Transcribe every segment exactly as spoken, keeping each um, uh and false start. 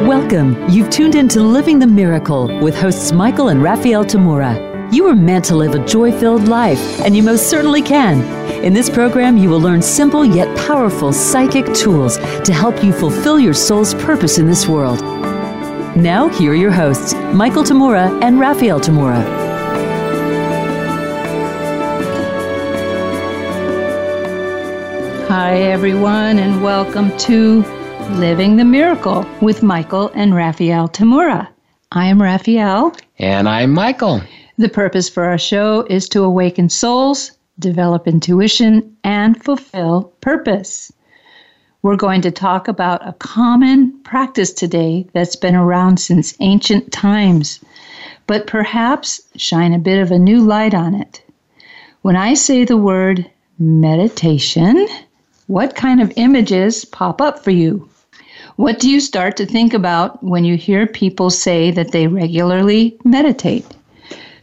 Welcome. You've tuned in to Living the Miracle with hosts Michael and Raphaelle Tamura. You were meant to live a joy-filled life, and you most certainly can. In this program, you will learn simple yet powerful psychic tools to help you fulfill your soul's purpose in this world. Now, here are your hosts, Michael Tamura and Raphaelle Tamura. Hi, everyone, and welcome to Living the Miracle with Michael and Raphaelle Tamura. I am Raphaelle. And I'm Michael. The purpose for our show is to awaken souls, develop intuition, and fulfill purpose. We're going to talk about a common practice today that's been around since ancient times, but perhaps shine a bit of a new light on it. When I say the word meditation, what kind of images pop up for you? What do you start to think about when you hear people say that they regularly meditate?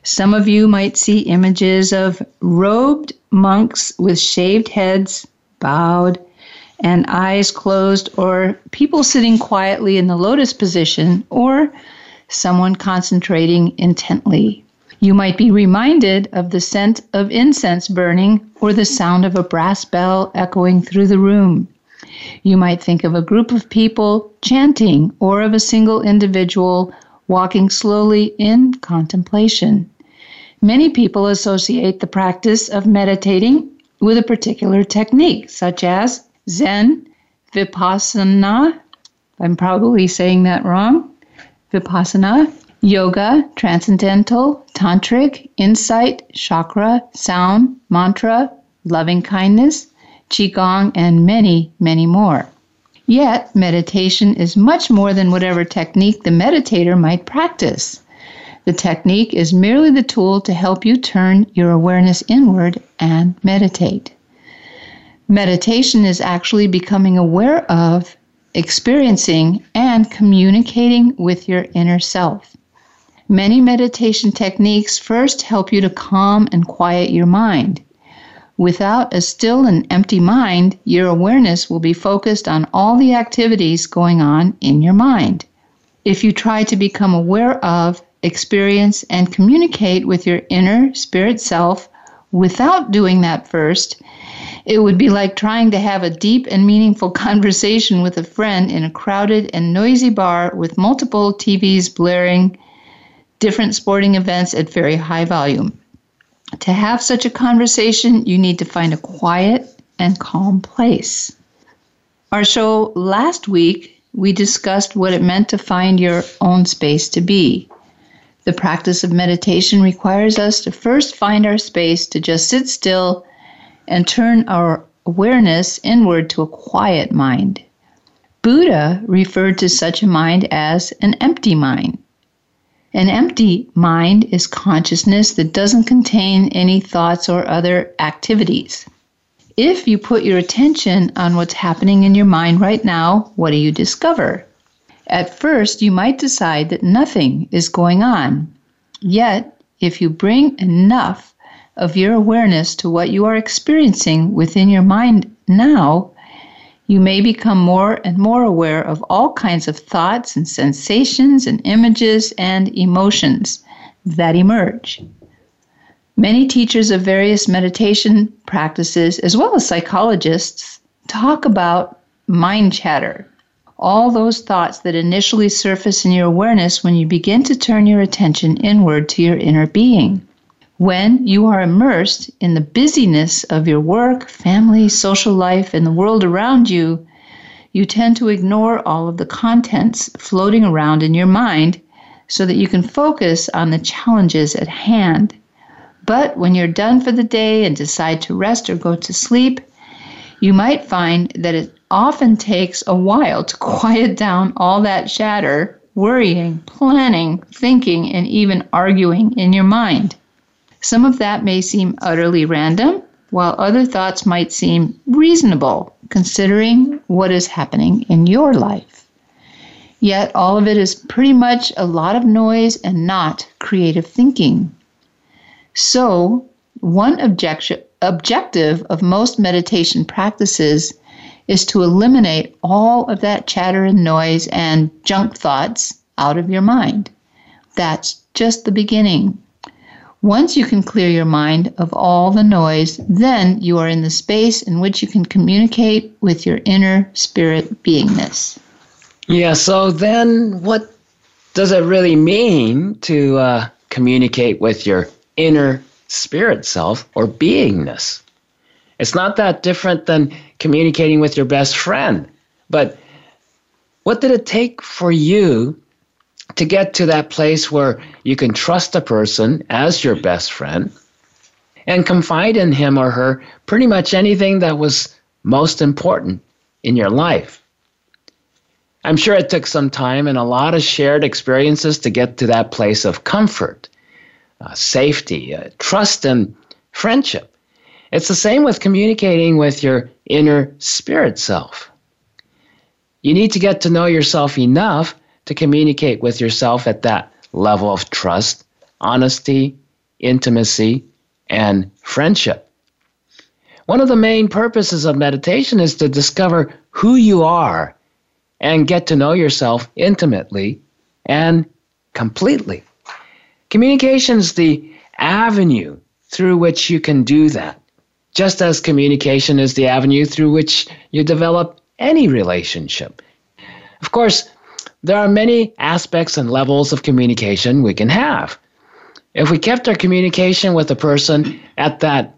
Some of you might see images of robed monks with shaved heads, bowed, and eyes closed, or people sitting quietly in the lotus position, or someone concentrating intently. You might be reminded of the scent of incense burning or the sound of a brass bell echoing through the room. You might think of a group of people chanting or of a single individual walking slowly in contemplation. Many people associate the practice of meditating with a particular technique, such as Zen, Vipassana, I'm probably saying that wrong, Vipassana, Yoga, Transcendental, Tantric, Insight, Chakra, Sound, Mantra, Loving Kindness, Qigong, and many, many more. Yet, meditation is much more than whatever technique the meditator might practice. The technique is merely the tool to help you turn your awareness inward and meditate. Meditation is actually becoming aware of, experiencing, and communicating with your inner self. Many meditation techniques first help you to calm and quiet your mind. Without a still and empty mind, your awareness will be focused on all the activities going on in your mind. If you try to become aware of, experience, and communicate with your inner spirit self without doing that first, it would be like trying to have a deep and meaningful conversation with a friend in a crowded and noisy bar with multiple T Vs blaring, different sporting events at very high volume. To have such a conversation, you need to find a quiet and calm place. Our show last week, we discussed what it meant to find your own space to be. The practice of meditation requires us to first find our space to just sit still and turn our awareness inward to a quiet mind. Buddha referred to such a mind as an empty mind. An empty mind is consciousness that doesn't contain any thoughts or other activities. If you put your attention on what's happening in your mind right now, what do you discover? At first, you might decide that nothing is going on. Yet, if you bring enough of your awareness to what you are experiencing within your mind now, you may become more and more aware of all kinds of thoughts and sensations and images and emotions that emerge. Many teachers of various meditation practices, as well as psychologists, talk about mind chatter, all those thoughts that initially surface in your awareness when you begin to turn your attention inward to your inner being. When you are immersed in the busyness of your work, family, social life, and the world around you, you tend to ignore all of the contents floating around in your mind so that you can focus on the challenges at hand. But when you're done for the day and decide to rest or go to sleep, you might find that it often takes a while to quiet down all that chatter, worrying, planning, thinking, and even arguing in your mind. Some of that may seem utterly random, while other thoughts might seem reasonable, considering what is happening in your life. Yet all of it is pretty much a lot of noise and not creative thinking. So, one objection objective of most meditation practices is to eliminate all of that chatter and noise and junk thoughts out of your mind. That's just the beginning. Once you can clear your mind of all the noise, then you are in the space in which you can communicate with your inner spirit beingness. Yeah, so then what does it really mean to uh, communicate with your inner spirit self or beingness? It's not that different than communicating with your best friend. But what did it take for you to get to that place where you can trust a person as your best friend and confide in him or her pretty much anything that was most important in your life? I'm sure it took some time and a lot of shared experiences to get to that place of comfort, uh, safety, uh, trust, and friendship. It's the same with communicating with your inner spirit self. You need to get to know yourself enough to communicate with yourself at that level of trust, honesty, intimacy, and friendship. One of the main purposes of meditation is to discover who you are and get to know yourself intimately and completely. Communication is the avenue through which you can do that, just as communication is the avenue through which you develop any relationship. Of course, there are many aspects and levels of communication we can have. If we kept our communication with a person at that,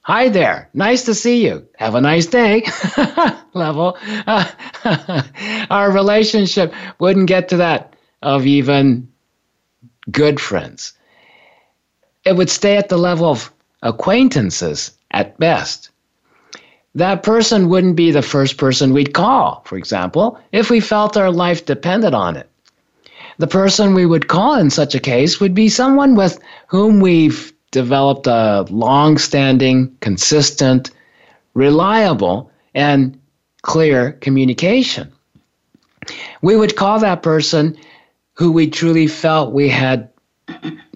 hi there, nice to see you, have a nice day level, our relationship wouldn't get to that of even good friends. It would stay at the level of acquaintances at best. That person wouldn't be the first person we'd call, for example, if we felt our life depended on it. The person we would call in such a case would be someone with whom we've developed a long-standing, consistent, reliable, and clear communication. We would call that person who we truly felt we had,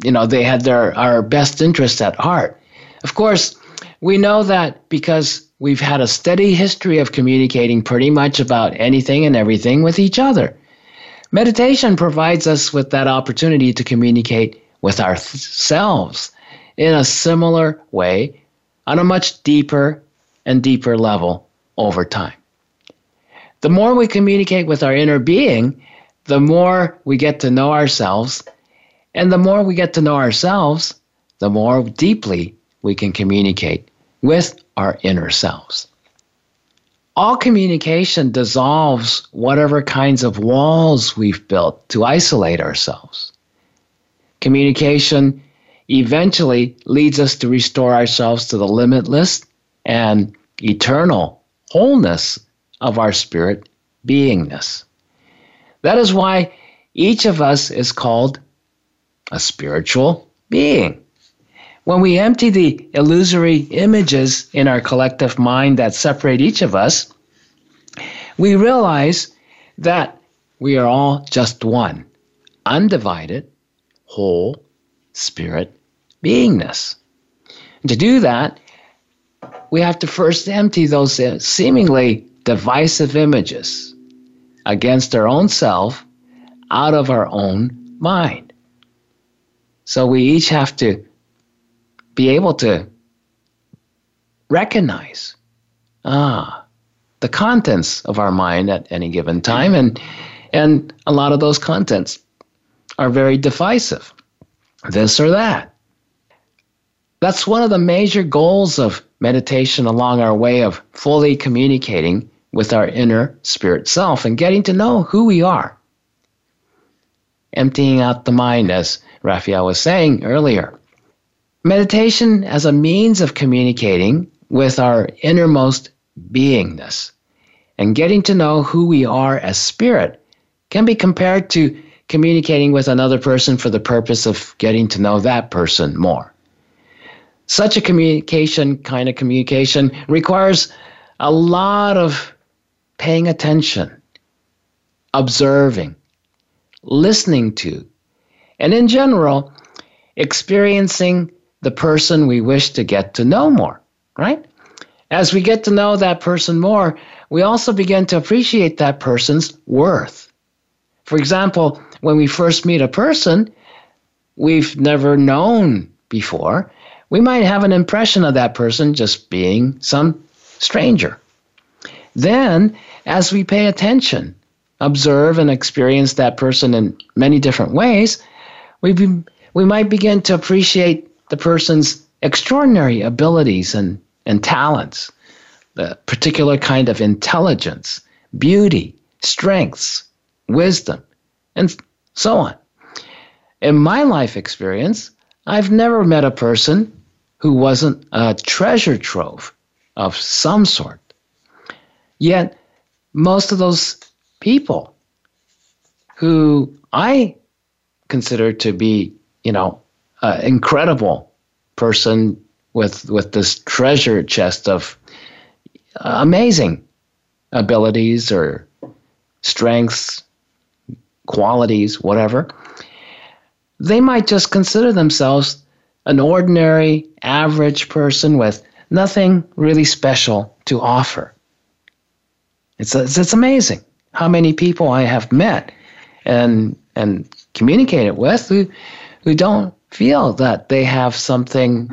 you know, they had their our best interest at heart. Of course, we know that because we've had a steady history of communicating pretty much about anything and everything with each other. Meditation provides us with that opportunity to communicate with ourselves in a similar way on a much deeper and deeper level over time. The more we communicate with our inner being, the more we get to know ourselves, and the more we get to know ourselves, the more deeply we can communicate with our inner selves. All communication dissolves whatever kinds of walls we've built to isolate ourselves. Communication eventually leads us to restore ourselves to the limitless and eternal wholeness of our spirit beingness. That is why each of us is called a spiritual being. When we empty the illusory images in our collective mind that separate each of us, we realize that we are all just one, undivided, whole spirit beingness. And to do that, we have to first empty those seemingly divisive images against our own self out of our own mind. So we each have to be able to recognize ah, the contents of our mind at any given time, and and a lot of those contents are very divisive, this or that. That's one of the major goals of meditation along our way of fully communicating with our inner spirit self and getting to know who we are. Emptying out the mind, as Raphaelle was saying earlier. Meditation as a means of communicating with our innermost beingness and getting to know who we are as spirit can be compared to communicating with another person for the purpose of getting to know that person more. Such a communication, kind of communication, requires a lot of paying attention, observing, listening to, and in general, experiencing the person we wish to get to know more, right? As we get to know that person more, we also begin to appreciate that person's worth. For example, when we first meet a person we've never known before, we might have an impression of that person just being some stranger. Then, as we pay attention, observe and experience that person in many different ways, we be, we might begin to appreciate the person's extraordinary abilities and, and talents, the particular kind of intelligence, beauty, strengths, wisdom, and so on. In my life experience, I've never met a person who wasn't a treasure trove of some sort. Yet, most of those people who I consider to be, you know, an uh, incredible person with with this treasure chest of uh, amazing abilities or strengths, qualities, whatever, they might just consider themselves an ordinary, average person with nothing really special to offer. It's it's, it's amazing how many people I have met and and communicated with who, who don't feel that they have something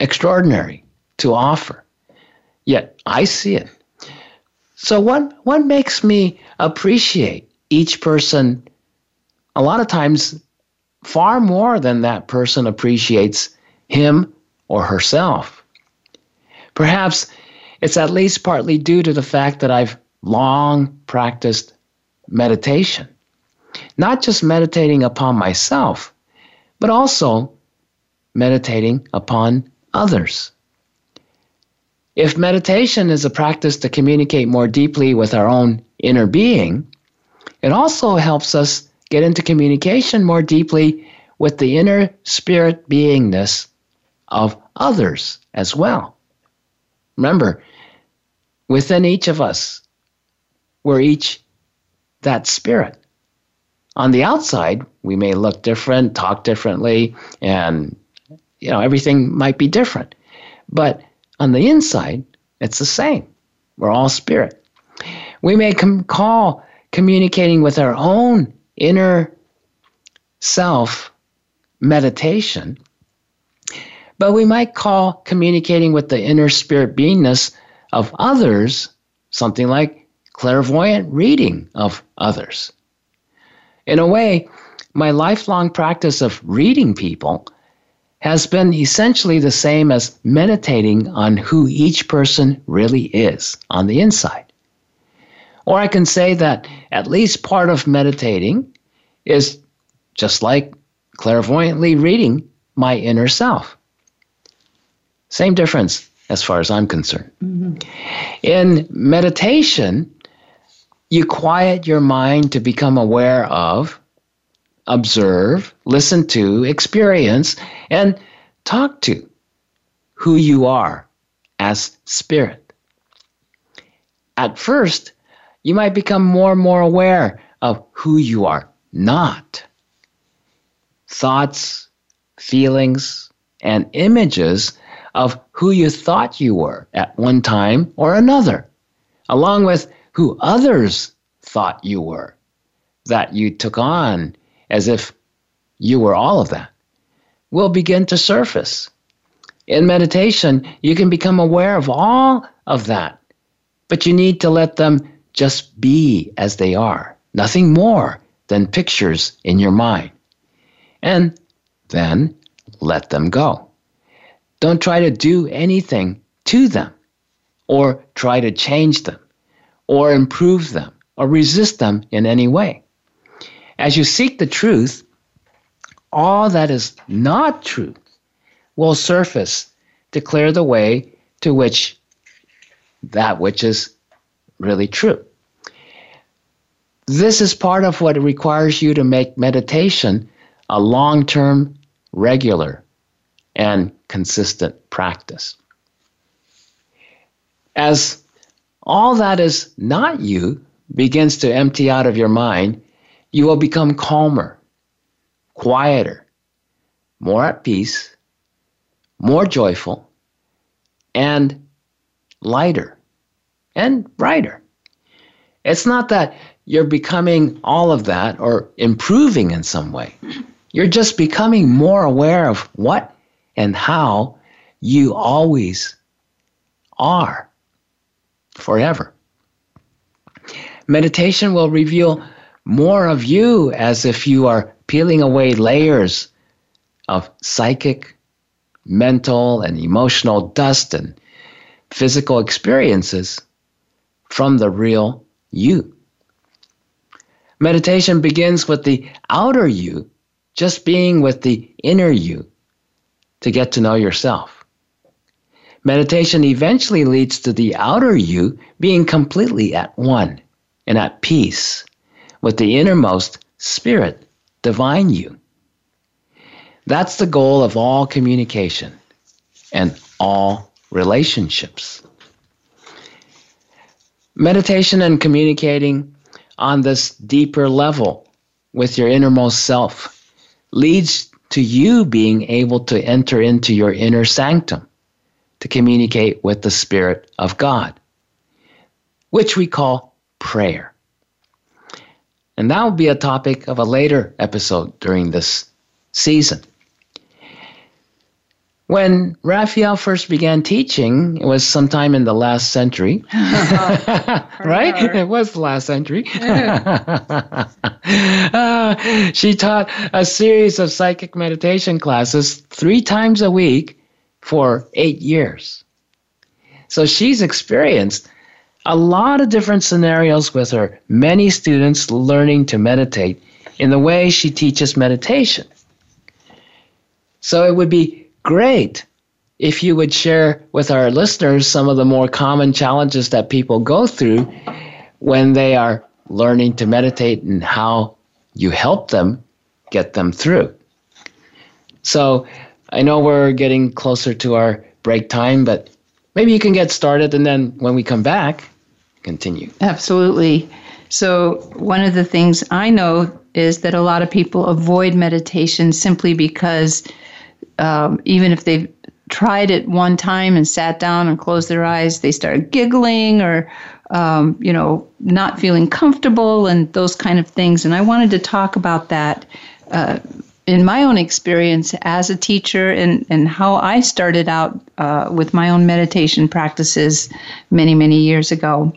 extraordinary to offer. Yet I see it. So what, what makes me appreciate each person a lot of times far more than that person appreciates him or herself? Perhaps it's at least partly due to the fact that I've long practiced meditation. Not just meditating upon myself, but also meditating upon others. If meditation is a practice to communicate more deeply with our own inner being, it also helps us get into communication more deeply with the inner spirit beingness of others as well. Remember, within each of us, we're each that spirit. On the outside, we may look different, talk differently, and you know everything might be different. But on the inside, it's the same. We're all spirit. We may com- call communicating with our own inner self meditation, but we might call communicating with the inner spirit beingness of others something like clairvoyant reading of others. In a way, my lifelong practice of reading people has been essentially the same as meditating on who each person really is on the inside. Or I can say that at least part of meditating is just like clairvoyantly reading my inner self. Same difference as far as I'm concerned. Mm-hmm. In meditation, you quiet your mind to become aware of, observe, listen to, experience, and talk to who you are as spirit. At first, you might become more and more aware of who you are not. Thoughts, feelings, and images of who you thought you were at one time or another, along with who others thought you were, that you took on as if you were all of that, will begin to surface. In meditation, you can become aware of all of that, but you need to let them just be as they are, nothing more than pictures in your mind. And then let them go. Don't try to do anything to them, or try to change them, or improve them, or resist them in any way. As you seek the truth, all that is not truth will surface to clear the way to which that which is really true. This is part of what requires you to make meditation a long-term, regular, and consistent practice. As all that is not you begins to empty out of your mind, you will become calmer, quieter, more at peace, more joyful, and lighter, and brighter. It's not that you're becoming all of that or improving in some way. You're just becoming more aware of what and how you always are forever. Meditation will reveal more of you as if you are peeling away layers of psychic, mental, and emotional dust and physical experiences from the real you. Meditation begins with the outer you, just being with the inner you to get to know yourself. Meditation eventually leads to the outer you being completely at one and at peace with the innermost spirit, divine you. That's the goal of all communication and all relationships. Meditation and communicating on this deeper level with your innermost self leads to you being able to enter into your inner sanctum to communicate with the Spirit of God, which we call prayer. And that will be a topic of a later episode during this season. When Raphaelle first began teaching, it was sometime in the last century, right? It was the last century. uh, she taught a series of psychic meditation classes three times a week for eight years. So she's experienced a lot of different scenarios with her many students learning to meditate in the way she teaches meditation. So it would be great if you would share with our listeners some of the more common challenges that people go through when they are learning to meditate and how you help them get them through. So I know we're getting closer to our break time, but maybe you can get started and then when we come back, continue. Absolutely. So one of the things I know is that a lot of people avoid meditation simply because Um, even if they've tried it one time and sat down and closed their eyes, they start giggling or, um, you know, not feeling comfortable and those kind of things. And I wanted to talk about that uh, in my own experience as a teacher and, and how I started out uh, with my own meditation practices many, many years ago.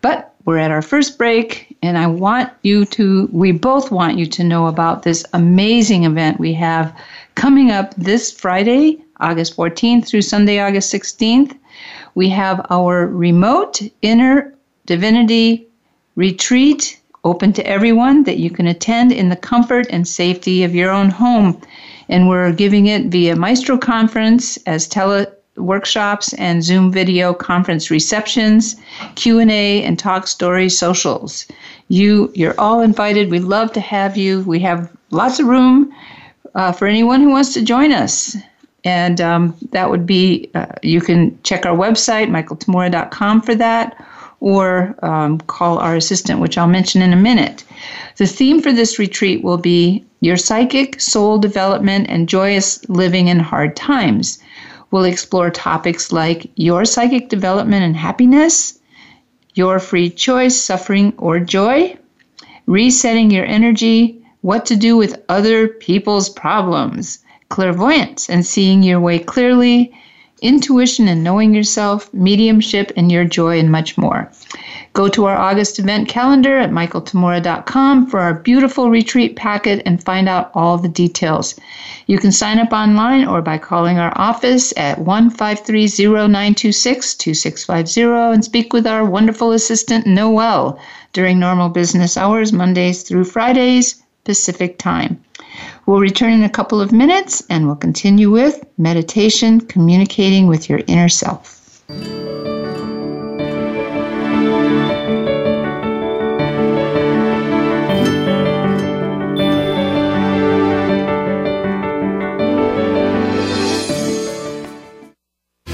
But we're at our first break, and I want you to, we both want you to know about this amazing event we have coming up this Friday, August fourteenth through Sunday, August sixteenth. We have our remote inner divinity retreat open to everyone that you can attend in the comfort and safety of your own home. And we're giving it via Maestro Conference as tele workshops and Zoom video conference receptions, Q and A, and talk story socials. You, you're all invited. We'd love to have you. We have lots of room uh, for anyone who wants to join us. And um, that would be, uh, you can check our website, michael tamura dot com, for that, or um, call our assistant, which I'll mention in a minute. The theme for this retreat will be your psychic soul development and joyous living in hard times. We'll explore topics like your psychic development and happiness, your free choice, suffering or joy, resetting your energy, what to do with other people's problems, clairvoyance and seeing your way clearly, intuition and knowing yourself, mediumship and your joy, and much more. Go to our August event calendar at michael tamura dot com for our beautiful retreat packet and find out all the details. You can sign up online or by calling our office at one five three zero nine two six two six five zero and speak with our wonderful assistant, Noelle, during normal business hours, Mondays through Fridays, Pacific time. We'll return in a couple of minutes and we'll continue with meditation, communicating with your inner self.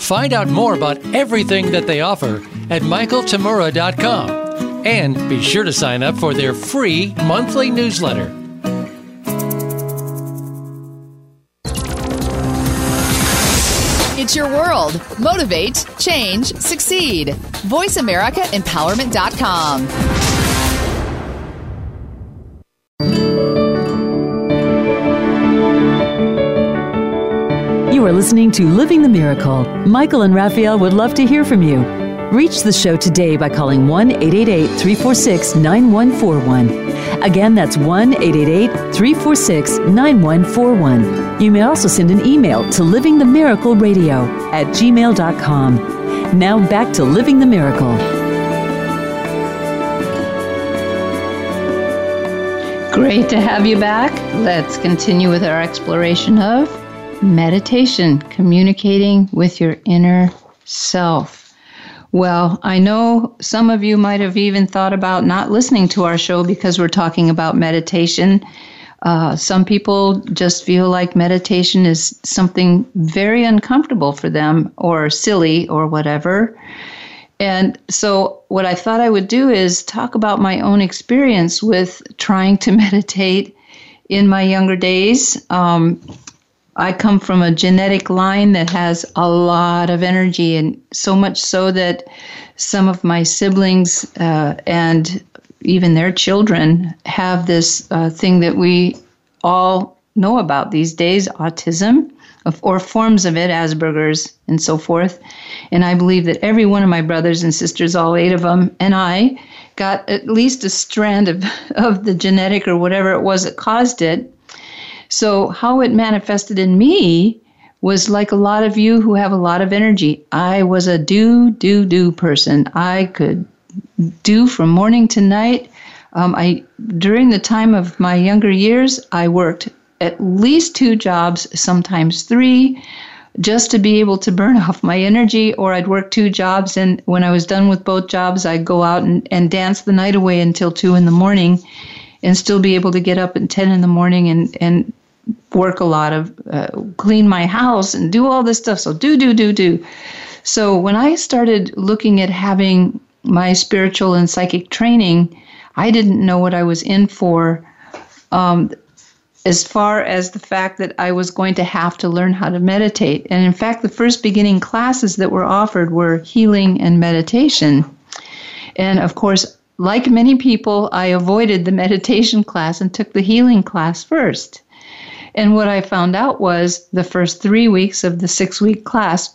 Find out more about everything that they offer at michael tamura dot com. And be sure to sign up for their free monthly newsletter. It's your world. Motivate, change, succeed. voice america empowerment dot com. You are listening to Living the Miracle. Michael and Raphaelle would love to hear from you. Reach the show today by calling one eight eight eight, three four six, nine one four one. Again, that's one eight eight eight, three four six, nine one four one. You may also send an email to livingthemiracleradio at gmail dot com. Now back to Living the Miracle. Great to have you back. Let's continue with our exploration of meditation, communicating with your inner self. Well, I know some of you might have even thought about not listening to our show because we're talking about meditation. Uh, some people just feel like meditation is something very uncomfortable for them or silly or whatever. And so what I thought I would do is talk about my own experience with trying to meditate in my younger days. Um, I come from a genetic line that has a lot of energy, and so much so that some of my siblings uh, and even their children have this uh, thing that we all know about these days, autism, or forms of it, Asperger's and so forth. And I believe that every one of my brothers and sisters, all eight of them, and I got at least a strand of, of the genetic or whatever it was that caused it. So how it manifested in me was like a lot of you who have a lot of energy. I was a do, do, do person. I could do from morning to night. Um, I during the time of my younger years, I worked at least two jobs, sometimes three, just to be able to burn off my energy. Or I'd work two jobs, and when I was done with both jobs, I'd go out and, and dance the night away until two in the morning and still be able to get up at ten in the morning and and. work a lot of, uh, clean my house and do all this stuff. So do, do, do, do. So when I started looking at having my spiritual and psychic training, I didn't know what I was in for, um, as far as the fact that I was going to have to learn how to meditate. And in fact, the first beginning classes that were offered were healing and meditation. And of course, like many people, I avoided the meditation class and took the healing class first. And what I found out was the first three weeks of the six-week class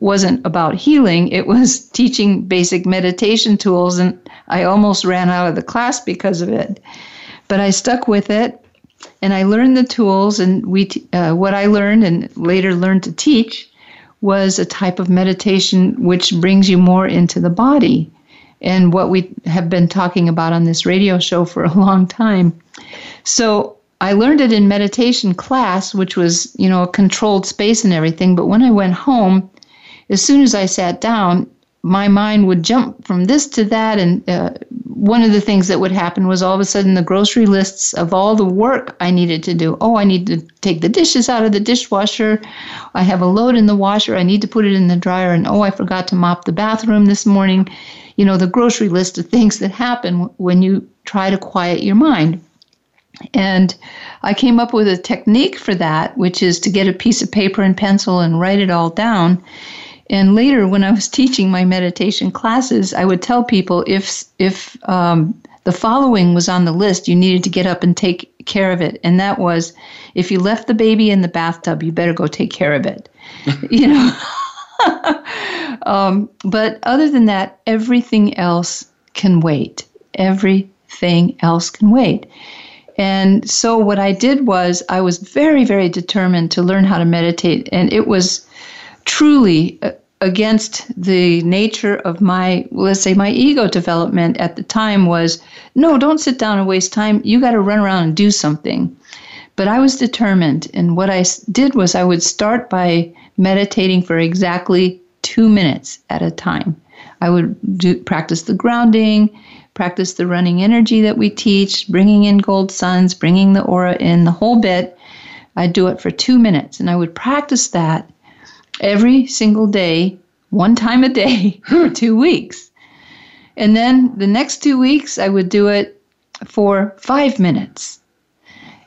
wasn't about healing. It was teaching basic meditation tools, and I almost ran out of the class because of it. But I stuck with it, and I learned the tools, and we t- uh, what I learned and later learned to teach was a type of meditation which brings you more into the body, and what we have been talking about on this radio show for a long time. So I learned it in meditation class, which was, you know, a controlled space and everything. But when I went home, as soon as I sat down, my mind would jump from this to that. And uh, one of the things that would happen was all of a sudden the grocery lists of all the work I needed to do. Oh, I need to take the dishes out of the dishwasher. I have a load in the washer. I need to put it in the dryer. And oh, I forgot to mop the bathroom this morning. You know, the grocery list of things that happen when you try to quiet your mind. And I came up with a technique for that, which is to get a piece of paper and pencil and write it all down. And later, when I was teaching my meditation classes, I would tell people if if um, the following was on the list, you needed to get up and take care of it. And that was, if you left the baby in the bathtub, you better go take care of it. You know. um, but other than that, everything else can wait. Everything else can wait. And so what I did was I was very, very determined to learn how to meditate. And it was truly against the nature of my, let's say, my ego development at the time was, no, don't sit down and waste time. You got to run around and do something. But I was determined. And what I did was I would start by meditating for exactly two minutes at a time. I would do, practice the grounding, practice the running energy that we teach, bringing in gold suns, bringing the aura in, the whole bit. I'd do it for two minutes, and I would practice that every single day, one time a day, for two weeks. And then the next two weeks, I would do it for five minutes.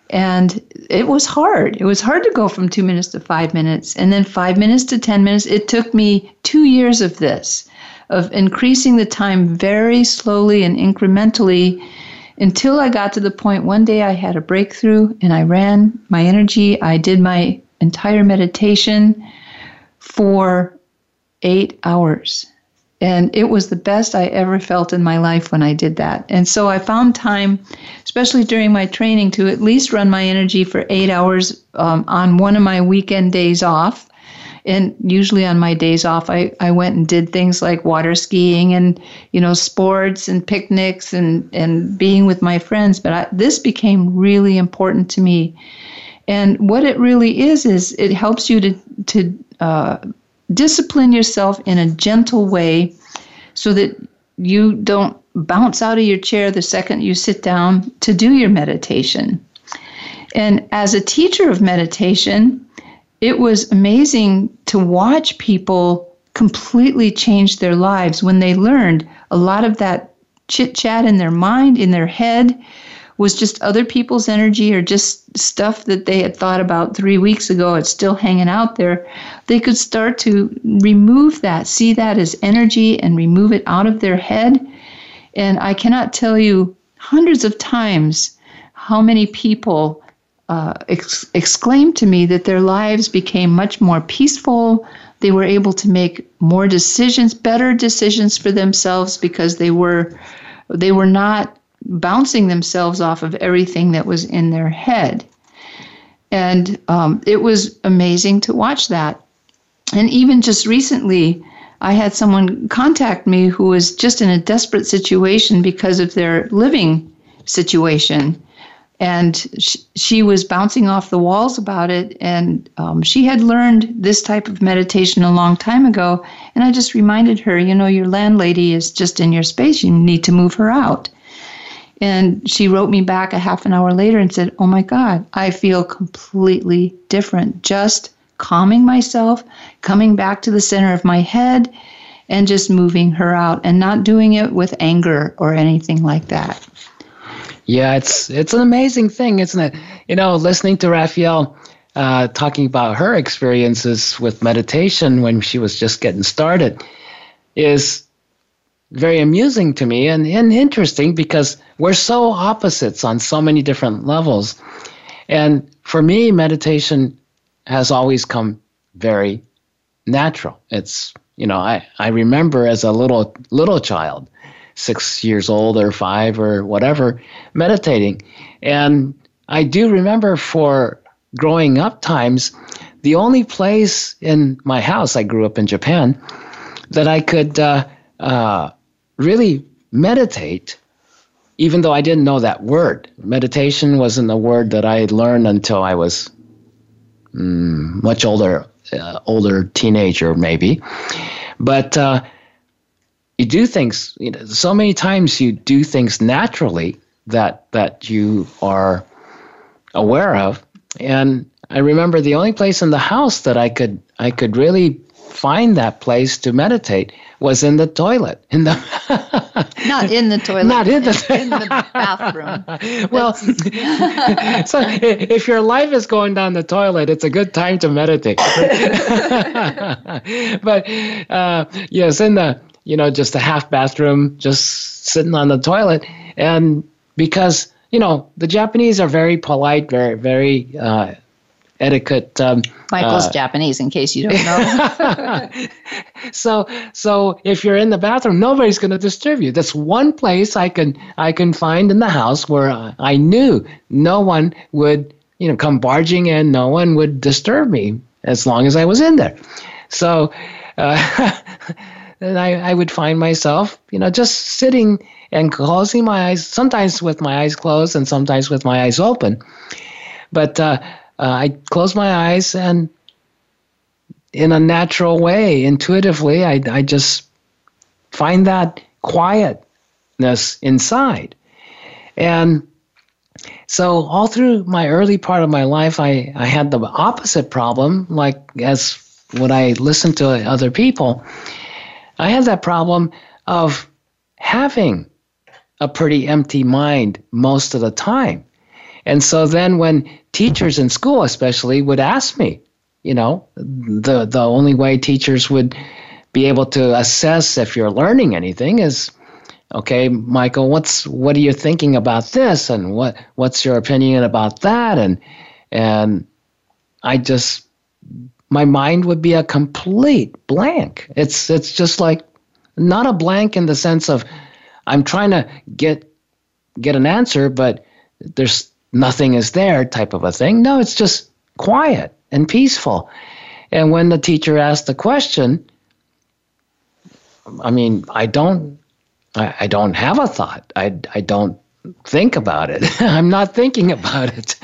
And it was hard. It was hard to go from two minutes to five minutes, and then five minutes to ten minutes. It took me two years of this, of increasing the time very slowly and incrementally until I got to the point one day I had a breakthrough and I ran my energy. I did my entire meditation for eight hours. And it was the best I ever felt in my life when I did that. And so I found time, especially during my training, to at least run my energy for eight hours um, on one of my weekend days off. And usually on my days off, I, I went and did things like water skiing and, you know, sports and picnics and, and being with my friends. But I, this became really important to me. And what it really is, is it helps you to, to uh, discipline yourself in a gentle way so that you don't bounce out of your chair the second you sit down to do your meditation. And as a teacher of meditation, it was amazing to watch people completely change their lives when they learned a lot of that chit-chat in their mind, in their head, was just other people's energy or just stuff that they had thought about three weeks ago. It's still hanging out there. They could start to remove that, see that as energy and remove it out of their head. And I cannot tell you hundreds of times how many people Uh, ex- exclaimed to me that their lives became much more peaceful. They were able to make more decisions, better decisions for themselves, because they were they were not bouncing themselves off of everything that was in their head. And um, it was amazing to watch that. And even just recently, I had someone contact me who was just in a desperate situation because of their living situation. And she, she was bouncing off the walls about it. And um, she had learned this type of meditation a long time ago. And I just reminded her, you know, your landlady is just in your space. You need to move her out. And she wrote me back a half an hour later and said, oh, my God, I feel completely different. Just calming myself, coming back to the center of my head, and just moving her out and not doing it with anger or anything like that. Yeah, it's it's an amazing thing, isn't it? You know, listening to Raphaelle uh, talking about her experiences with meditation when she was just getting started is very amusing to me and, and interesting, because we're so opposites on so many different levels. And for me, meditation has always come very natural. It's, you know, I, I remember as a little little child, six years old or five or whatever, meditating. And I do remember for growing up times, the only place in my house, I grew up in Japan, that I could uh, uh, really meditate, even though I didn't know that word. Meditation wasn't a word that I had learned until I was mm, much older, uh, older teenager maybe. But uh You do things, you know, so many times you do things naturally that that you are aware of. And I remember the only place in the house that I could I could really find that place to meditate was in the toilet. In the Not in the toilet. Not in the, in the bathroom. Well, so if your life is going down the toilet, it's a good time to meditate. But uh, yes, in the You know, just a half bathroom, just sitting on the toilet. And because you know, the Japanese are very polite, very, very uh, etiquette. Um, Michael's uh, Japanese, in case you don't know. so, so if you're in the bathroom, nobody's going to disturb you. That's one place I can I can find in the house where I knew no one would, you know, come barging in. No one would disturb me as long as I was in there. So, uh, and I, I would find myself, you know, just sitting and closing my eyes, sometimes with my eyes closed and sometimes with my eyes open. But uh, uh, I closed my eyes, and in a natural way, intuitively, I, I just find that quietness inside. And so all through my early part of my life, I, I had the opposite problem, like as when I listened to other people, I had that problem of having a pretty empty mind most of the time. And so then when teachers in school especially would ask me, you know, the the only way teachers would be able to assess if you're learning anything is, okay, Michael, what's what are you thinking about this, and what what's your opinion about that? And and I just, my mind would be a complete blank. It's it's just like, not a blank in the sense of I'm trying to get get an answer, but there's nothing is there type of a thing. No, it's just quiet and peaceful. And when the teacher asks the question, I mean, I don't I, I don't have a thought. I I don't think about it. I'm not thinking about it.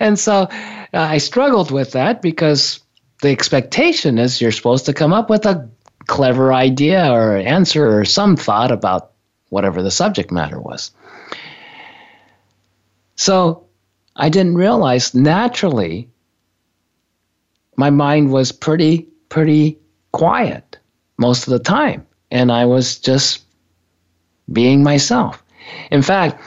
And so uh, I struggled with that, because the expectation is you're supposed to come up with a clever idea or answer or some thought about whatever the subject matter was. So I didn't realize naturally my mind was pretty, pretty quiet most of the time, and I was just being myself. In fact,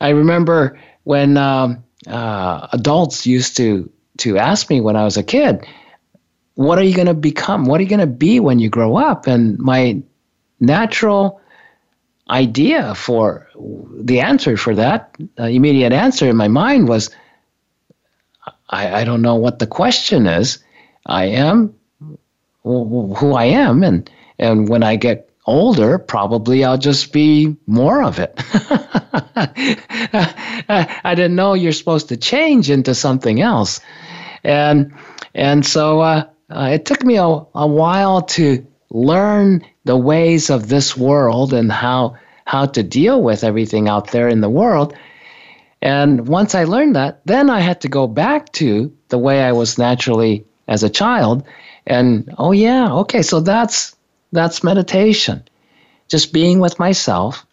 I remember when um, uh, adults used to, to ask me when I was a kid, what are you going to become? What are you going to be when you grow up? And my natural idea for the answer for that, uh, immediate answer in my mind was, I, I don't know what the question is. I am who I am. And, and when I get older, probably I'll just be more of it. I didn't know you're supposed to change into something else. And, and so, uh, Uh, it took me a, a while to learn the ways of this world and how how to deal with everything out there in the world. And once I learned that, then I had to go back to the way I was naturally as a child. And, oh, yeah, okay, so that's that's meditation, just being with myself.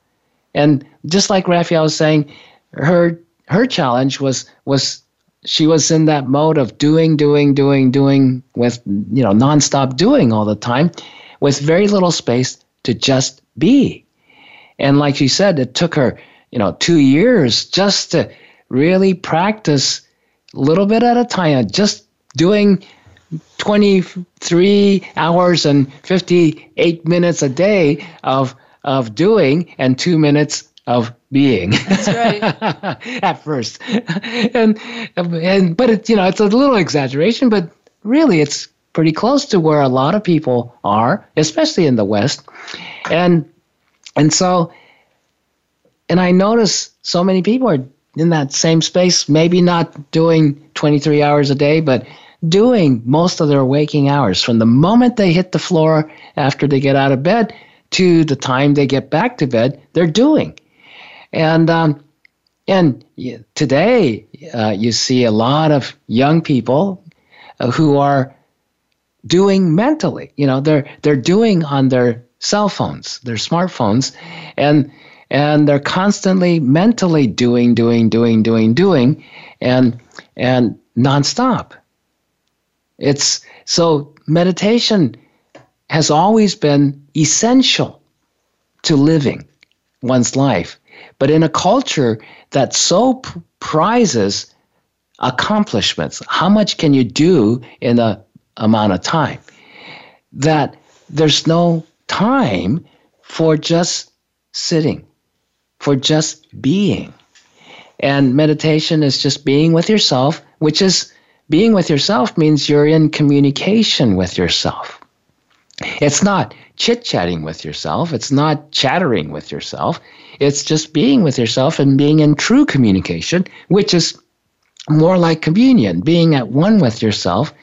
And just like Raphaelle was saying, her her challenge was was. She was in that mode of doing, doing, doing, doing with, you know, nonstop doing all the time with very little space to just be. And like she said, it took her, you know, two years just to really practice a little bit at a time, just doing twenty-three hours and fifty-eight minutes a day of of doing and two minutes of being. That's right. At first. and and but it, you know, it's a little exaggeration, but really it's pretty close to where a lot of people are, especially in the West. And and so and I notice so many people are in that same space, maybe not doing twenty-three hours a day, but doing most of their waking hours from the moment they hit the floor after they get out of bed to the time they get back to bed, they're doing. And um, and today uh, you see a lot of young people who are doing mentally. You know, they're they're doing on their cell phones, their smartphones, and and they're constantly mentally doing, doing, doing, doing, doing, and and nonstop. It's so meditation has always been essential to living one's life. But in a culture that so p- prizes accomplishments, how much can you do in the amount of time, that there's no time for just sitting, for just being. And meditation is just being with yourself, which is being with yourself means you're in communication with yourself. It's not chit-chatting with yourself. It's not chattering with yourself. It's just being with yourself and being in true communication, which is more like communion, being at one with yourself.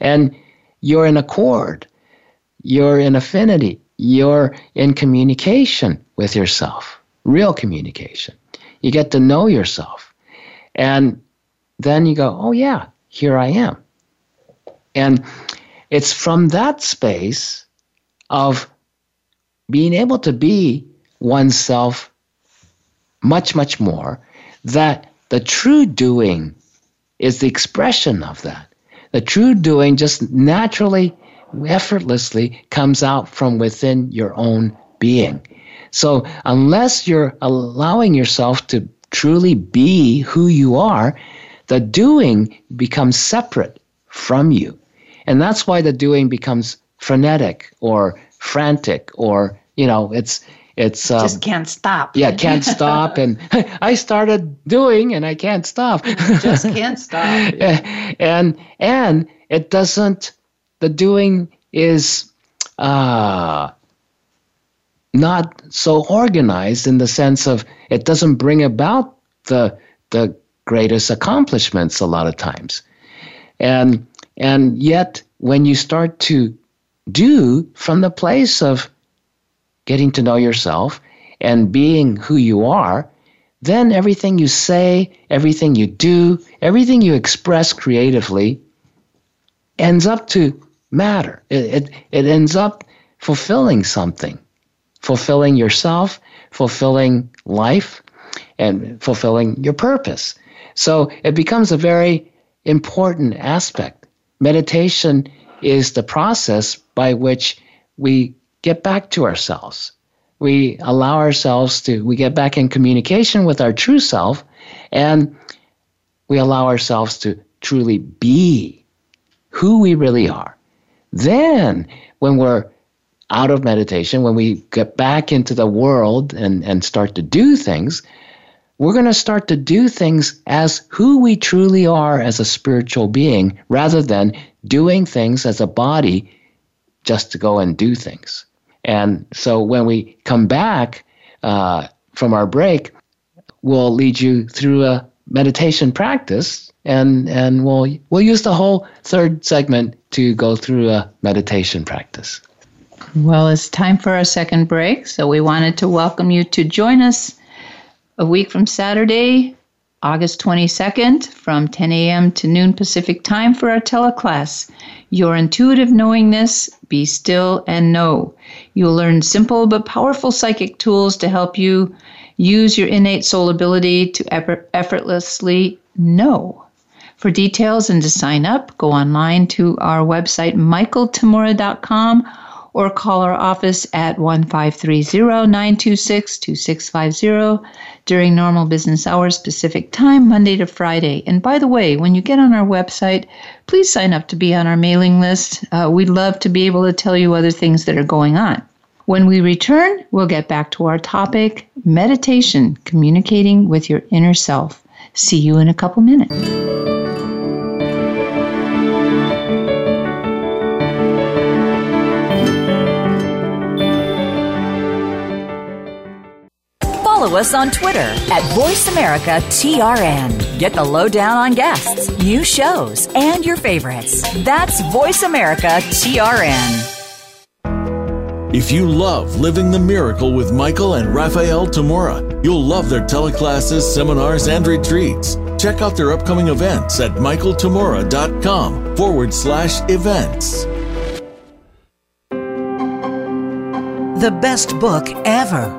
And you're in accord. You're in affinity. You're in communication with yourself, real communication. You get to know yourself. And then you go, oh, yeah, here I am. And it's from that space of being able to be oneself much, much more that the true doing is the expression of that. The true doing just naturally, effortlessly comes out from within your own being. So unless you're allowing yourself to truly be who you are, the doing becomes separate from you. And that's why the doing becomes frenetic or frantic or, you know, it's... it's um, just can't stop. Yeah, can't stop. And I started doing and I can't stop. Just can't stop. Yeah. And, and it doesn't... The doing is uh, not so organized in the sense of it doesn't bring about the the greatest accomplishments a lot of times. And and yet when you start to do from the place of getting to know yourself and being who you are, then everything you say, everything you do, everything you express creatively ends up to matter. It, it it ends up fulfilling something, fulfilling yourself, fulfilling life, and fulfilling your purpose. So it becomes a very important aspect. Meditation is the process by which we get back to ourselves. We allow ourselves to, we get back in communication with our true self, and we allow ourselves to truly be who we really are. Then when we're out of meditation, when we get back into the world and, and start to do things, we're going to start to do things as who we truly are as a spiritual being rather than doing things as a body just to go and do things. And so when we come back uh, from our break, we'll lead you through a meditation practice and, and we'll, we'll use the whole third segment to go through a meditation practice. Well, it's time for our second break. So we wanted to welcome you to join us a week from Saturday, August twenty-second, from ten a.m. to noon Pacific time for our teleclass, Your Intuitive Knowingness, Be Still and Know. You'll learn simple but powerful psychic tools to help you use your innate soul ability to effortlessly know. For details and to sign up, go online to our website, michael tamura dot com, or call our office at one five three zero, nine two six, two six five zero during normal business hours Pacific time, Monday to Friday. And by the way, when you get on our website, please sign up to be on our mailing list. Uh, we'd love to be able to tell you other things that are going on. When we return, we'll get back to our topic, meditation, communicating with your inner self. See you in a couple minutes. Follow us on Twitter at Voice America T R N. Get the lowdown on guests, new shows, and your favorites. That's Voice America T R N. If you love Living the Miracle with Michael and Raphaelle Tamura, you'll love their teleclasses, seminars, and retreats. Check out their upcoming events at michaeltamura.com forward slash events. The best book ever.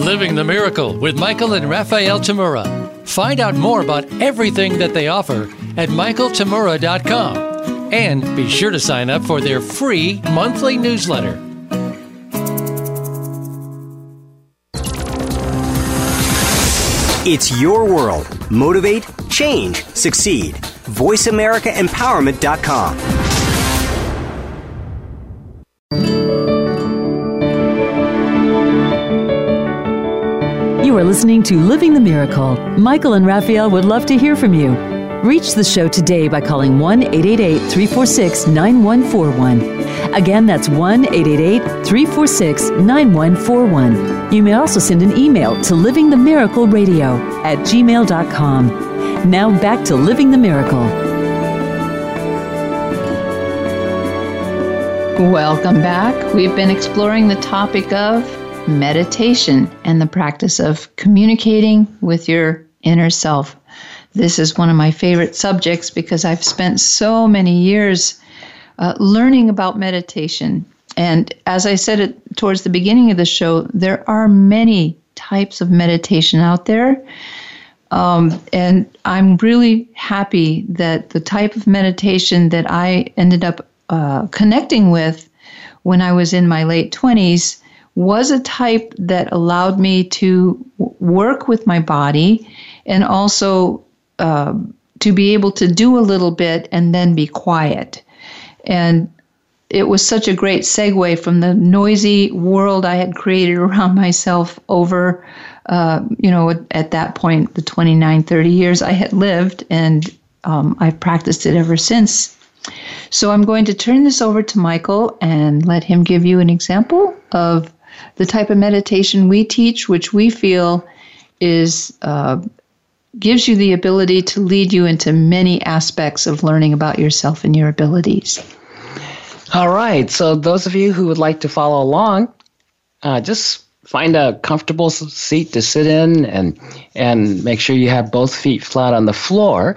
Living the Miracle with Michael and Raphaelle Tamura. Find out more about everything that they offer at michael tamura dot com. And be sure to sign up for their free monthly newsletter. It's your world. Motivate, change, succeed. voice america empowerment dot com. You are listening to Living the Miracle. Michael and Raphaelle would love to hear from you. Reach the show today by calling one eight eight eight, three four six, nine one four one. Again, that's one eight eight eight, three four six, nine one four one. You may also send an email to living the miracle radio at gmail dot com. Now back to Living the Miracle. Welcome back. We've been exploring the topic of meditation and the practice of communicating with your inner self. This is one of my favorite subjects because I've spent so many years uh, learning about meditation. And as I said it towards the beginning of the show, there are many types of meditation out there. Um, and I'm really happy that the type of meditation that I ended up uh, connecting with when I was in my late twenties was a type that allowed me to w- work with my body and also uh, to be able to do a little bit and then be quiet. And it was such a great segue from the noisy world I had created around myself over Uh, you know, at that point, the twenty-nine, thirty years I had lived, and um, I've practiced it ever since. So I'm going to turn this over to Michael and let him give you an example of the type of meditation we teach, which we feel is uh, gives you the ability to lead you into many aspects of learning about yourself and your abilities. All right. So those of you who would like to follow along, uh, just find a comfortable seat to sit in, and and make sure you have both feet flat on the floor.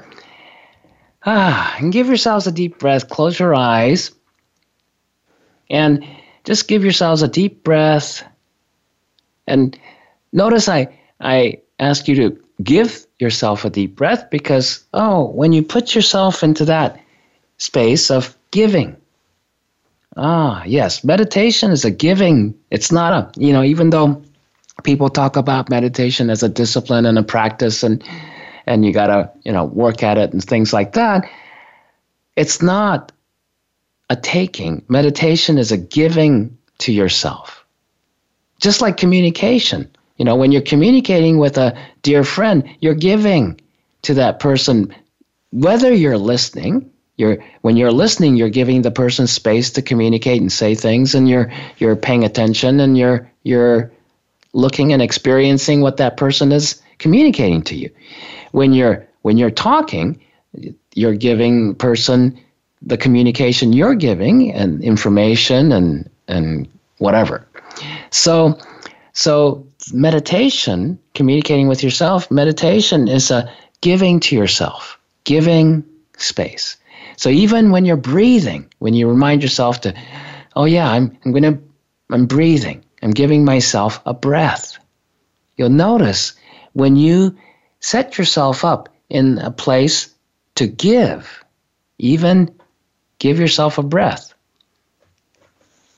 Ah, and give yourselves a deep breath. Close your eyes. And just give yourselves a deep breath. And notice I, I ask you to give yourself a deep breath because, oh, when you put yourself into that space of giving, Ah, yes. Meditation is a giving. It's not a, you know, even though people talk about meditation as a discipline and a practice and and you got to, you know, work at it and things like that, it's not a taking. Meditation is a giving to yourself. Just like communication. You know, when you're communicating with a dear friend, you're giving to that person, whether you're listening. You're, when you're listening, you're giving the person space to communicate and say things, and you're you're paying attention, and you're you're looking and experiencing what that person is communicating to you. When you're when you're talking, you're giving person the communication you're giving and information and and whatever. So so meditation, communicating with yourself, meditation is a giving to yourself, giving space. So even when you're breathing, when you remind yourself to, oh yeah, I'm I'm gonna I'm breathing. I'm giving myself a breath. You'll notice when you set yourself up in a place to give, even give yourself a breath,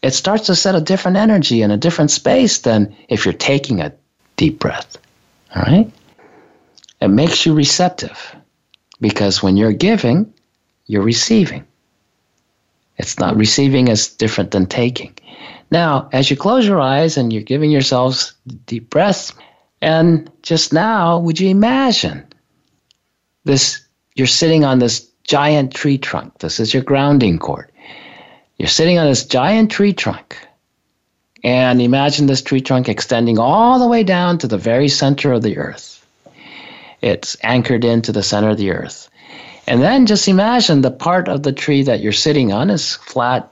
it starts to set a different energy in a different space than if you're taking a deep breath. All right? It makes you receptive because when you're giving, you're receiving. It's not receiving is different than taking. Now, as you close your eyes and you're giving yourselves deep breaths, and just now, would you imagine this? You're sitting on this giant tree trunk. This is your grounding cord. You're sitting on this giant tree trunk, and imagine this tree trunk extending all the way down to the very center of the earth. It's anchored into the center of the earth. And then just imagine the part of the tree that you're sitting on is flat.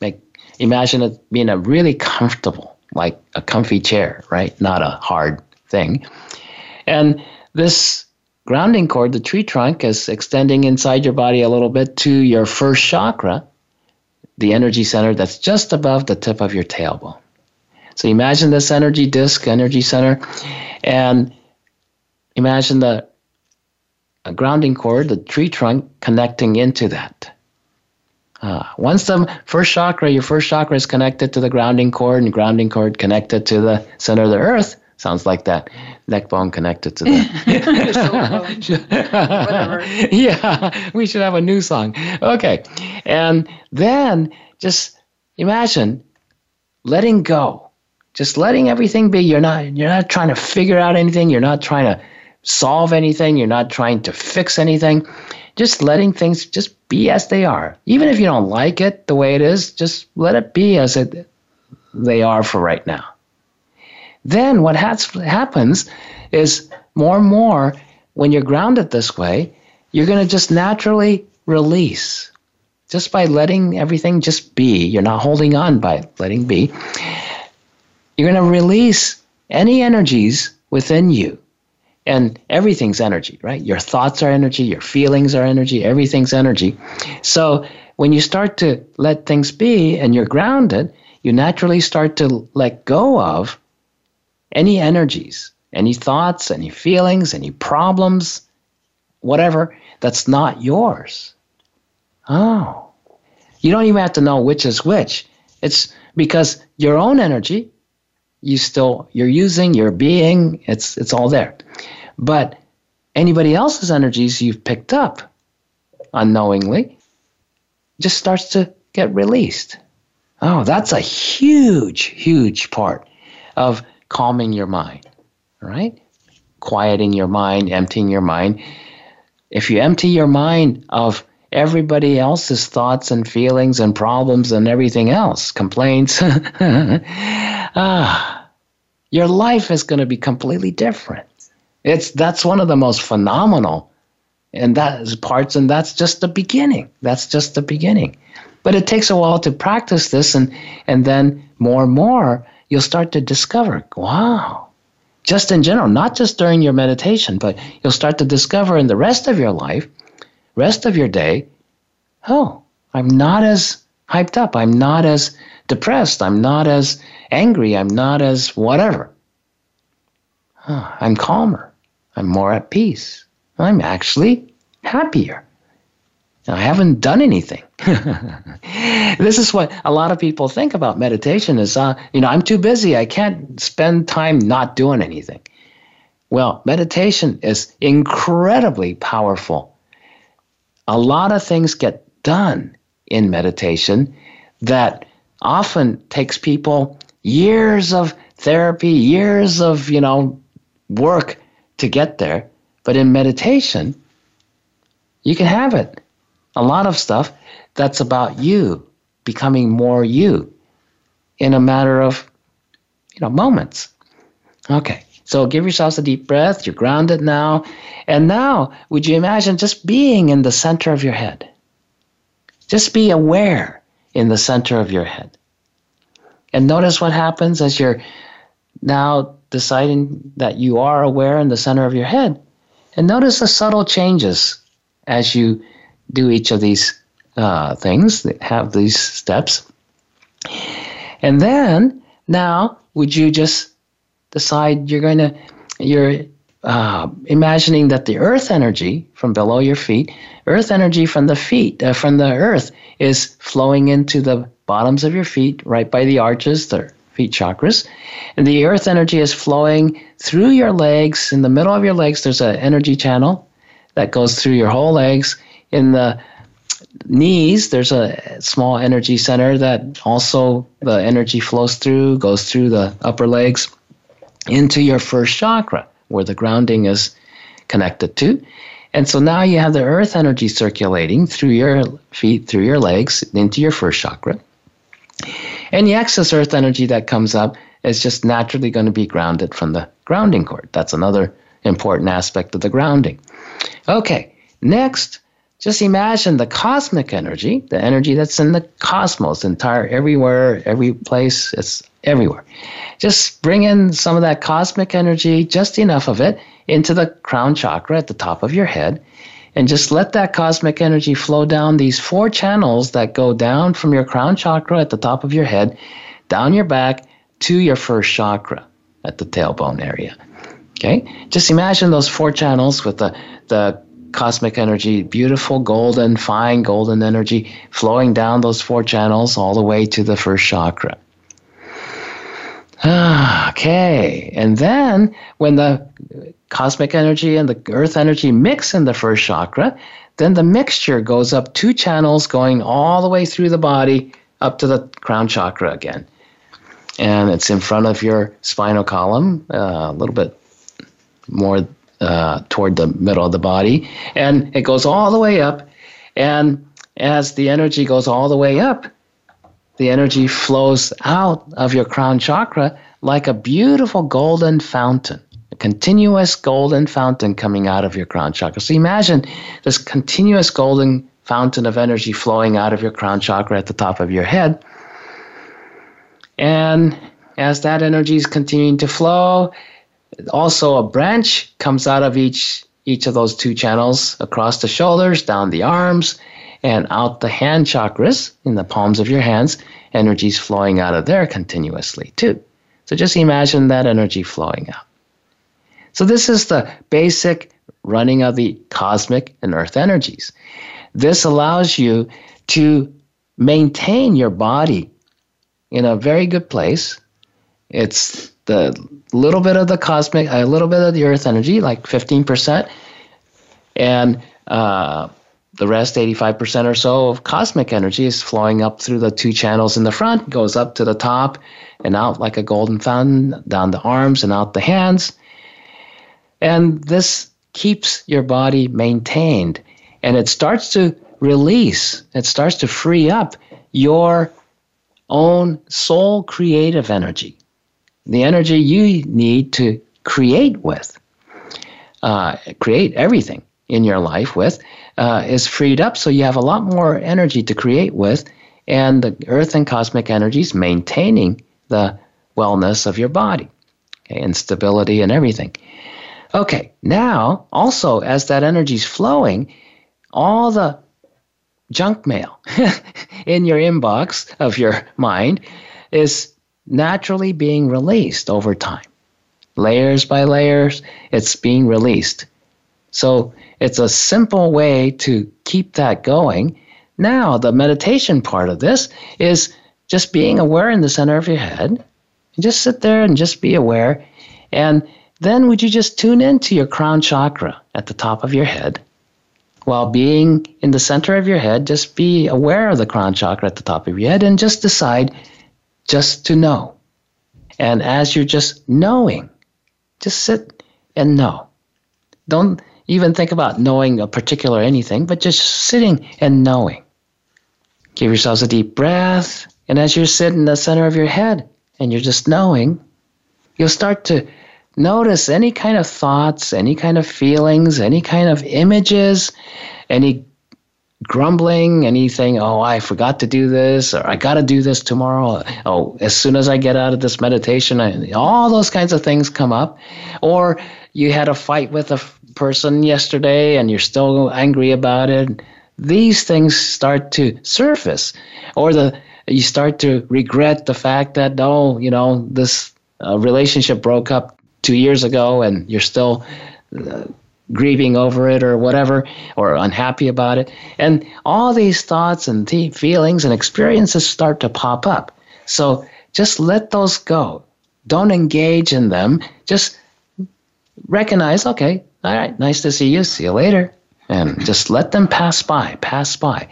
Make, imagine it being a really comfortable, like a comfy chair, right? Not a hard thing. And this grounding cord, the tree trunk, is extending inside your body a little bit to your first chakra, the energy center that's just above the tip of your tailbone. So imagine this energy disc, energy center, and imagine the a grounding cord, the tree trunk connecting into that. Uh, once the first chakra, your first chakra is connected to the grounding cord, and grounding cord connected to the center of the earth. Sounds like that. Neck bone connected to that. Yeah, we should have a new song. Okay. And then just imagine letting go. Just letting everything be. You're not you're not trying to figure out anything. You're not trying to solve anything. You're not trying to fix anything. Just letting things just be as they are. Even if you don't like it the way it is, just let it be as it they are for right now. Then what has, happens is more and more when you're grounded this way, you're going to just naturally release just by letting everything just be. You're not holding on by letting be. You're going to release any energies within you. And everything's energy, right? Your thoughts are energy. Your feelings are energy. Everything's energy. So when you start to let things be and you're grounded, you naturally start to let go of any energies, any thoughts, any feelings, any problems, whatever, that's not yours. Oh, you don't even have to know which is which. It's because your own energy, you still, you're using, you're being, it's it's all there. But anybody else's energies you've picked up unknowingly just starts to get released. Oh, that's a huge, huge part of calming your mind, right? Quieting your mind, emptying your mind. If you empty your mind of everybody else's thoughts and feelings and problems and everything else, complaints, ah, your life is going to be completely different. It's that's one of the most phenomenal and that is parts, and that's just the beginning. That's just the beginning. But it takes a while to practice this, and and then more and more you'll start to discover, wow, just in general, not just during your meditation, but you'll start to discover in the rest of your life, rest of your day, oh, I'm not as hyped up. I'm not as depressed. I'm not as angry. I'm not as whatever. Huh, I'm calmer. I'm more at peace. I'm actually happier. I haven't done anything. This is what a lot of people think about meditation is, uh, you know, I'm too busy. I can't spend time not doing anything. Well, meditation is incredibly powerful. A lot of things get done in meditation that often takes people years of therapy, years of, you know, work to get there. But in meditation, you can have it. A lot of stuff that's about you becoming more you in a matter of, you know, moments. Okay, so give yourselves a deep breath. You're grounded now. And now, would you imagine just being in the center of your head? Just be aware in the center of your head. And notice what happens as you're now deciding that you are aware in the center of your head. And notice the subtle changes as you do each of these uh, things that have these steps. And then now would you just decide you're going to, you're uh, imagining that the earth energy from below your feet, earth energy from the feet, uh, from the earth is flowing into the bottoms of your feet, right by the arches, the feet chakras. And the earth energy is flowing through your legs. In the middle of your legs, there's an energy channel that goes through your whole legs. In the knees, there's a small energy center that also the energy flows through, goes through the upper legs into your first chakra where the grounding is connected to. And so now you have the earth energy circulating through your feet, through your legs, into your first chakra. And the excess earth energy that comes up is just naturally going to be grounded from the grounding cord. That's another important aspect of the grounding. Okay, next, just imagine the cosmic energy, the energy that's in the cosmos, entire, everywhere, every place, it's everywhere. Just bring in some of that cosmic energy, just enough of it, into the crown chakra at the top of your head, and just let that cosmic energy flow down these four channels that go down from your crown chakra at the top of your head, down your back, to your first chakra at the tailbone area. Okay? Just imagine those four channels with the, the cosmic energy, beautiful golden, fine golden energy flowing down those four channels all the way to the first chakra. Okay, and then when the cosmic energy and the earth energy mix in the first chakra, then the mixture goes up two channels going all the way through the body up to the crown chakra again. And it's in front of your spinal column, uh, a little bit more uh, toward the middle of the body. And it goes all the way up. And as the energy goes all the way up, the energy flows out of your crown chakra like a beautiful golden fountain, a continuous golden fountain coming out of your crown chakra. So imagine this continuous golden fountain of energy flowing out of your crown chakra at the top of your head. And as that energy is continuing to flow, also a branch comes out of each each of those two channels, across the shoulders, down the arms, and out the hand chakras, in the palms of your hands. Energy is flowing out of there continuously too. So just imagine that energy flowing out. So this is the basic running of the cosmic and earth energies. This allows you to maintain your body in a very good place. It's the little bit of the cosmic, a little bit of the earth energy, like fifteen percent, and uh, the rest, eighty-five percent or so of cosmic energy is flowing up through the two channels in the front, goes up to the top and out like a golden fountain, down the arms and out the hands. And this keeps your body maintained, and it starts to release, it starts to free up your own soul creative energy, the energy you need to create with, uh, create everything in your life with, uh, is freed up, so you have a lot more energy to create with, and the earth and cosmic energies maintaining the wellness of your body, okay, and stability and everything. Okay, now also as that energy is flowing, all the junk mail in your inbox of your mind is naturally being released over time. Layers by layers, it's being released. So it's a simple way to keep that going. Now, the meditation part of this is just being aware in the center of your head. And just sit there and just be aware. And then would you just tune into your crown chakra at the top of your head? While being in the center of your head, just be aware of the crown chakra at the top of your head and just decide just to know. And as you're just knowing, just sit and know. Don't even think about knowing a particular anything, but just sitting and knowing. Give yourselves a deep breath. And as you're sitting in the center of your head and you're just knowing, you'll start to notice any kind of thoughts, any kind of feelings, any kind of images, any grumbling, anything, oh, I forgot to do this, or I got to do this tomorrow, oh, as soon as I get out of this meditation, I, all those kinds of things come up. Or you had a fight with a person yesterday and you're still angry about it. These things start to surface. Or the you start to regret the fact that, oh, you know, this uh, relationship broke up two years ago and you're still uh, grieving over it or whatever, or unhappy about it. And all these thoughts and th- feelings and experiences start to pop up. So just let those go. Don't engage in them. Just recognize, okay, all right, nice to see you. See you later. And just let them pass by, pass by.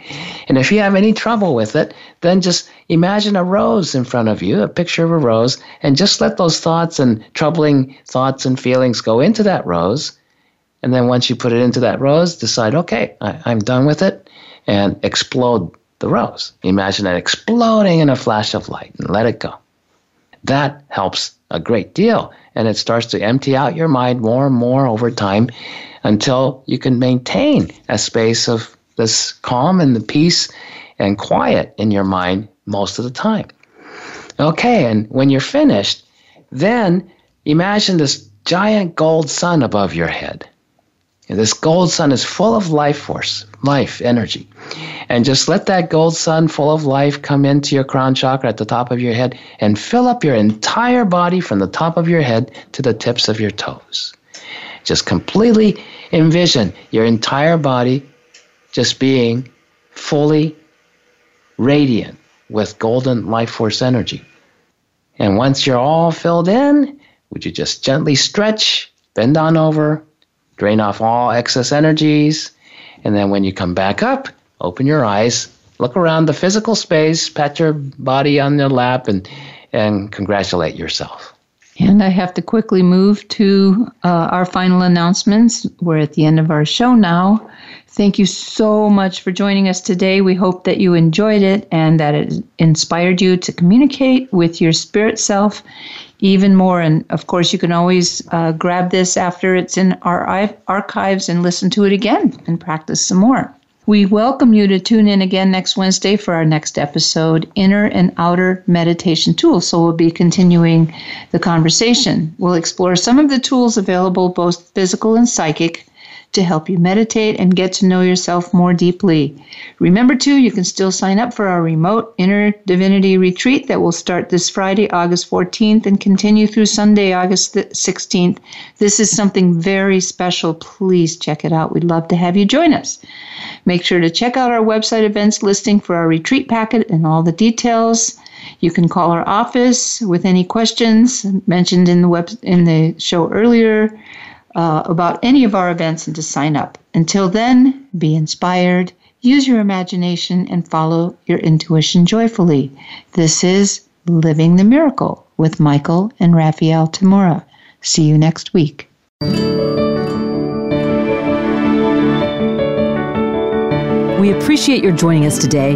And if you have any trouble with it, then just imagine a rose in front of you, a picture of a rose, and just let those thoughts and troubling thoughts and feelings go into that rose. And then once you put it into that rose, decide, okay, I, I'm done with it, and explode the rose. Imagine that exploding in a flash of light and let it go. That helps a great deal, and it starts to empty out your mind more and more over time, until you can maintain a space of this calm and the peace and quiet in your mind most of the time. Okay, and when you're finished, then imagine this giant gold sun above your head. And this gold sun is full of life force, life, energy. And just let that gold sun full of life come into your crown chakra at the top of your head and fill up your entire body from the top of your head to the tips of your toes. Just completely envision your entire body just being fully radiant with golden life force energy. And once you're all filled in, would you just gently stretch, bend on over, drain off all excess energies, and then when you come back up, open your eyes, look around the physical space, pat your body on your lap, and, and congratulate yourself. And I have to quickly move to uh, our final announcements. We're at the end of our show now. Thank you so much for joining us today. We hope that you enjoyed it and that it inspired you to communicate with your spirit self even more. And, of course, you can always uh, grab this after it's in our archives and listen to it again and practice some more. We welcome you to tune in again next Wednesday for our next episode, Inner and Outer Meditation Tools. So we'll be continuing the conversation. We'll explore some of the tools available, both physical and psychic, to help you meditate and get to know yourself more deeply. Remember, too, you can still sign up for our remote Inner Divinity Retreat that will start this Friday, August fourteenth, and continue through Sunday, August sixteenth. This is something very special. Please check it out. We'd love to have you join us. Make sure to check out our website events listing for our retreat packet and all the details. You can call our office with any questions mentioned in the web in the show earlier. Uh, about any of our events and to sign up. Until then, be inspired, use your imagination, and follow your intuition joyfully. This is Living the Miracle with Michael and Raphaelle Tamura. See you next week. We appreciate your joining us today.